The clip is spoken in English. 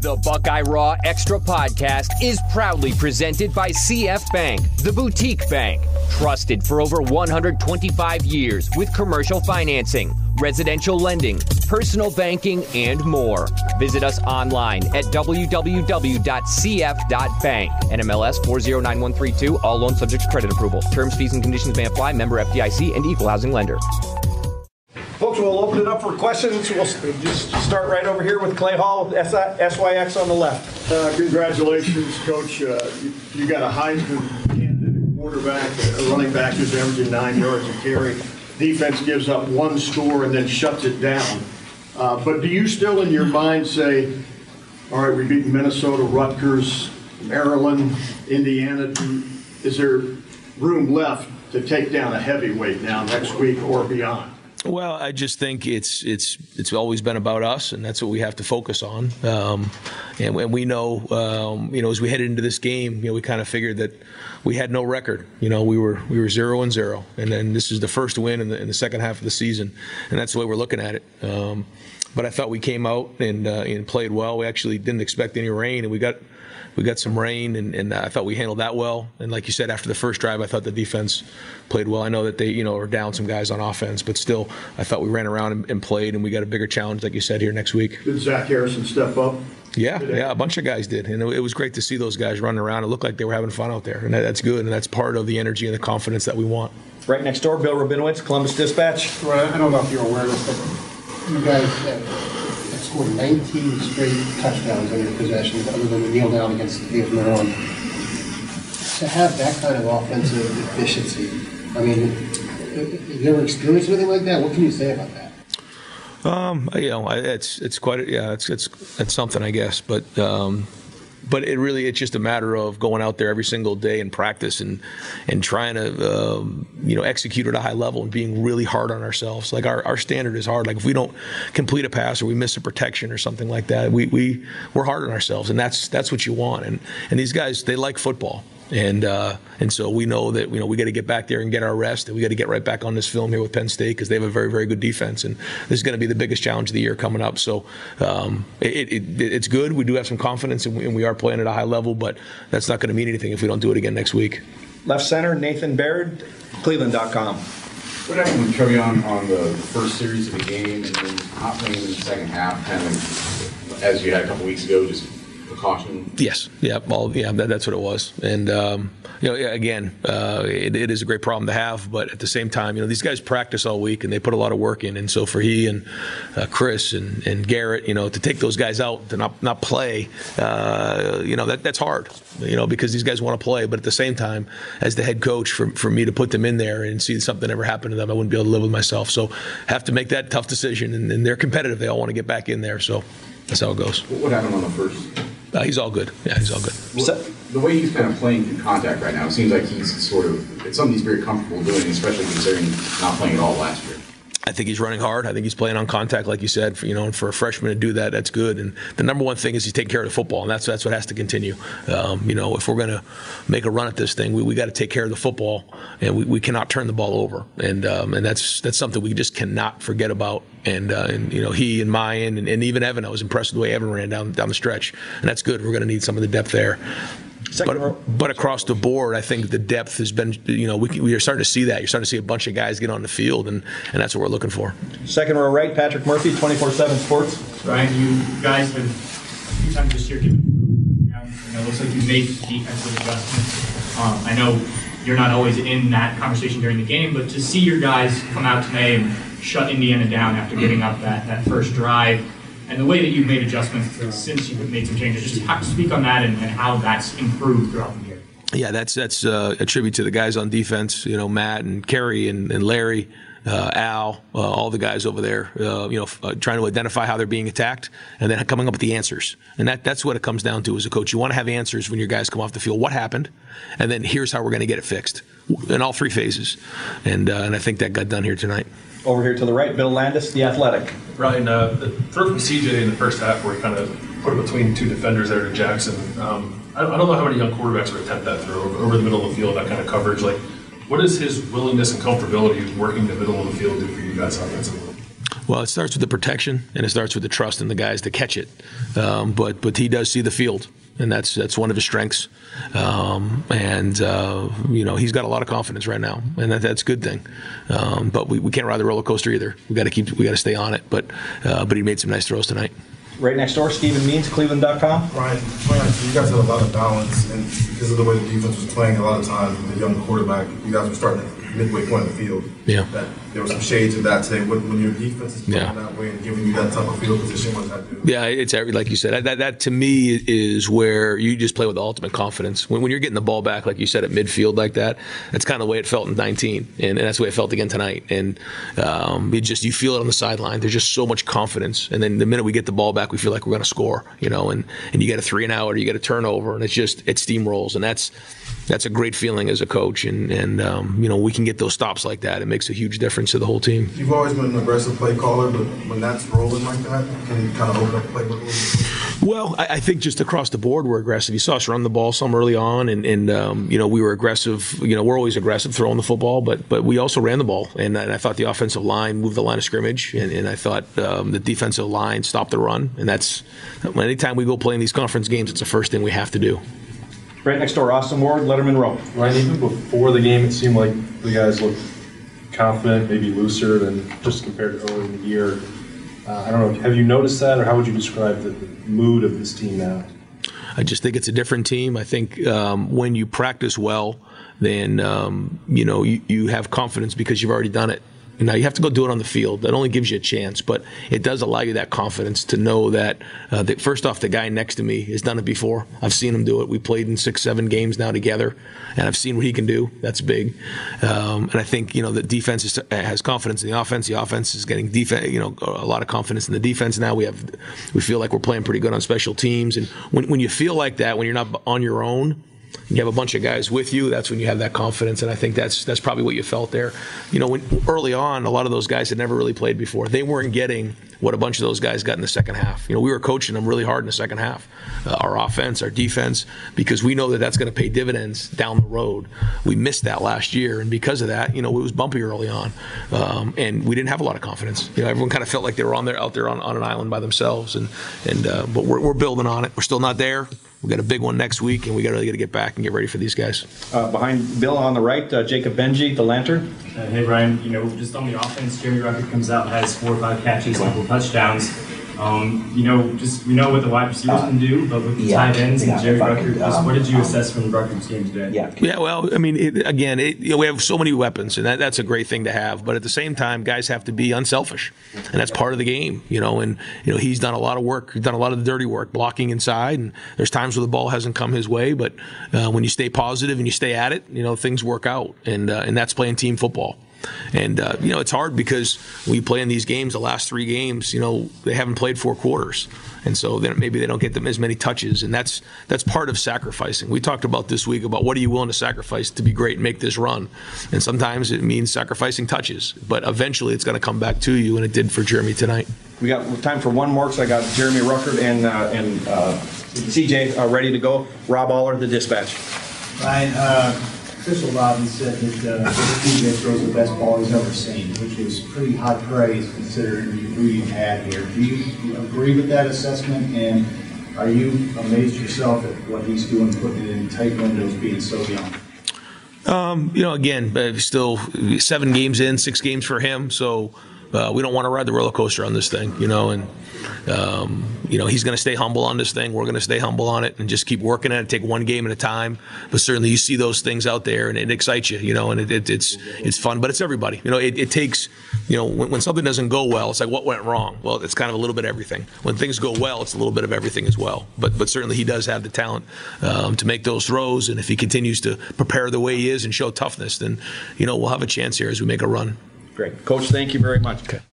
The Buckeye Raw Extra podcast is proudly presented by CF Bank, the boutique bank, trusted for over 125 years with commercial financing, residential lending, personal banking, and more. Visit us online at www.cf.bank. NMLS 409132, all loans subject to credit approval. Terms, fees, and conditions may apply. Member FDIC and equal housing lender. Folks, we'll open it up for questions. We'll just start right over here with Clay Hall, SYX on the left. Congratulations, Coach. You got a Heisman candidate quarterback, a running back who's averaging 9 yards a carry. Defense gives up one score and then shuts it down. But do you still in your mind say, all right, we beat Minnesota, Rutgers, Maryland, Indiana. Is there room left to take down a heavyweight now next week or beyond? Well, I just think it's always been about us, and that's what we have to focus on. And we know, as we headed into this game, we kind of figured that we had no record. We were 0-0, and then this is the first win in the second half of the season, and that's the way we're looking at it. But I thought we came out and played well. We actually didn't expect any rain, and we got some rain, and I thought we handled that well. And like you said, after the first drive, I thought the defense played well. I know that they, were down some guys on offense, but still, I thought we ran around and played, and we got a bigger challenge, like you said, here next week. Did Zach Harrison step up? Yeah, a bunch of guys did, and it was great to see those guys running around. It looked like they were having fun out there, and that's good, and that's part of the energy and the confidence that we want. Right next door, Bill Rabinowitz, Columbus Dispatch. Right, I don't know if you're aware of this, but you guys scored 19 straight touchdowns on your possessions other than the kneel down against the Cleveland Maryland. To have that kind of offensive efficiency, I mean, have you ever experienced anything like that? What can you say about that? It's something, I guess, but it's just a matter of going out there every single day and practice and trying to execute at a high level and being really hard on ourselves. Like our standard is hard. Like if we don't complete a pass or we miss a protection or something like that, we're hard on ourselves, and that's what you want. And these guys, they like football. And so we know that we got to get back there and get our rest, and we got to get right back on this film here with Penn State because they have a very, very good defense, and this is going to be the biggest challenge of the year coming up. So it's good. We do have some confidence, and we are playing at a high level, but that's not going to mean anything if we don't do it again next week. Left center, Nathan Baird, Cleveland.com. What happened with Trevion on the first series of the game, and then not playing in the second half, kind of as you had a couple weeks ago, just caution? Yes. Yeah. Well, yeah, that's what it was. And, it is a great problem to have, but at the same time, these guys practice all week and they put a lot of work in. And so for he and Chris and Garrett, to take those guys out to not play, that's hard, because these guys want to play. But at the same time, as the head coach, for me to put them in there and see something ever happen to them, I wouldn't be able to live with myself. So have to make that tough decision. And they're competitive. They all want to get back in there. So that's how it goes. What happened on the first? He's all good. Yeah, he's all good. Well, the way he's kind of playing through contact right now, it seems like he's it's something he's very comfortable doing, especially considering not playing at all last year. I think he's running hard. I think he's playing on contact, like you said. And for a freshman to do that, that's good. And the number one thing is he's taking care of the football, and that's what has to continue. If we're going to make a run at this thing, we got to take care of the football, and we cannot turn the ball over. And that's something we just cannot forget about. And he and Mayan and even Evan, I was impressed with the way Evan ran down the stretch, and that's good. We're going to need some of the depth there. But across the board, I think the depth has been, we are starting to see that. You're starting to see a bunch of guys get on the field, and that's what we're looking for. Second row right, Patrick Murphy, 24/7 Sports. Ryan, you guys have a few times this year given it looks like you made defensive adjustments. I know you're not always in that conversation during the game, but to see your guys come out today and shut Indiana down after giving up that first drive, and the way that you've made adjustments since you've made some changes, just speak on that and how that's improved throughout the year. Yeah, that's a tribute to the guys on defense, Matt and Kerry and Larry. Al, all the guys over there, trying to identify how they're being attacked and then coming up with the answers. And that's what it comes down to as a coach. You want to have answers when your guys come off the field. What happened? And then here's how we're going to get it fixed in all three phases. And I think that got done here tonight. Over here to the right, Bill Landis, The Athletic. Ryan, the throw from CJ in the first half where he kind of put it between two defenders there to Jackson. I don't know how many young quarterbacks would attempt that throw over the middle of the field, that kind of coverage. Like, what is his willingness and comfortability working the middle of the field do for you guys offensively? Well, it starts with the protection, and it starts with the trust in the guys to catch it. But he does see the field, and that's one of his strengths. He's got a lot of confidence right now, and that's a good thing. But we can't ride the roller coaster either. We got to stay on it. But he made some nice throws tonight. Right next door, Steven Means, Cleveland.com. Ryan, you guys had a lot of balance, and because of the way the defense was playing a lot of times with a young quarterback, you guys were starting at midway point of the field. Yeah. There were some shades of that today. When your defense is playing that way and giving you that type of field position, what does that do? Yeah, it's like you said. That to me is where you just play with the ultimate confidence. When you're getting the ball back, like you said, at midfield like that, that's kind of the way it felt in 19, and that's the way it felt again tonight. And it just, you feel it on the sideline. There's just so much confidence. And then the minute we get the ball back, we feel like we're going to score, and you get a 3 and out, or you get a turnover, and it steamrolls, and that's a great feeling as a coach, and we can get those stops like that. It makes a huge difference to the whole team. You've always been an aggressive play caller, but when that's rolling like that, can you kind of open up play with a little bit? Well, I think just across the board we're aggressive. You saw us run the ball some early on, and we were aggressive. We're always aggressive throwing the football, but we also ran the ball, and I thought the offensive line moved the line of scrimmage, and I thought the defensive line stopped the run. And that's, anytime we go play in these conference games, it's the first thing we have to do. Right next door, Austin Ward, Letterman Rowe. Right, even before the game, it seemed like the guys looked confident, maybe looser than just compared to earlier in the year. I don't know, have you noticed that, or how would you describe the mood of this team now? I just think it's a different team. I think when you practice well, then you have confidence because you've already done it. Now you have to go do it on the field. That only gives you a chance, but it does allow you that confidence to know that first off, the guy next to me has done it before. I've seen him do it. We played in 6-7 games now together, and I've seen what he can do. That's big. And I think the defense has confidence in the offense. The offense is getting defense. A lot of confidence in the defense now. We feel like we're playing pretty good on special teams. And when you feel like that, when you're not on your own, you have a bunch of guys with you, that's when you have that confidence, and I think that's probably what you felt there. Early on, a lot of those guys had never really played before. They weren't getting what a bunch of those guys got in the second half. We were coaching them really hard in the second half, our offense, our defense, because we know that's going to pay dividends down the road. We missed that last year, and because of that, it was bumpy early on, and we didn't have a lot of confidence. Everyone kind of felt like they were out there on an island by themselves, and but we're building on it. We're still not there. We got a big one next week, and we got to get back and get ready for these guys. Behind Bill on the right, Jacob Benji, The Lantern. Hey Ryan, just on the offense, Jeremy Ruckert comes out and has 4 or 5 catches, couple touchdowns. Just we know what the wide receivers can do, but with the tight ends and Jeremy Ruckert, what did you assess from Ruckert's game today? Yeah. Well, I mean, we have so many weapons, and that's a great thing to have. But at the same time, guys have to be unselfish, and that's part of the game, And he's done a lot of work. He's done a lot of the dirty work, blocking inside. And there's times where the ball hasn't come his way, but when you stay positive and you stay at it, things work out, and that's playing team football. And, it's hard because we play in these games, the last 3 games, they haven't played 4 quarters. And so maybe they don't get them as many touches. And that's part of sacrificing. We talked about this week about what are you willing to sacrifice to be great and make this run. And sometimes it means sacrificing touches. But eventually it's going to come back to you, and it did for Jeremy tonight. We got time for one more, so I got Jeremy Ruckert and CJ ready to go. Rob Allard, the Dispatch. Ryan, Chris Olavin said that CJ throws the best ball he's ever seen, which is pretty high praise considering who you've had here. Do you agree with that assessment, and are you amazed yourself at what he's doing, putting it in tight windows, being so young? Again, still 7 games in, 6 games for him, so we don't want to ride the roller coaster on this thing, he's going to stay humble on this thing. We're going to stay humble on it and just keep working at it, take 1 game at a time. But certainly you see those things out there, and it excites you, and it's fun. But it's everybody. It takes, when something doesn't go well, it's like, what went wrong? Well, it's kind of a little bit of everything. When things go well, it's a little bit of everything as well. But certainly he does have the talent to make those throws. And if he continues to prepare the way he is and show toughness, then, we'll have a chance here as we make a run. Great. Coach, thank you very much. Okay.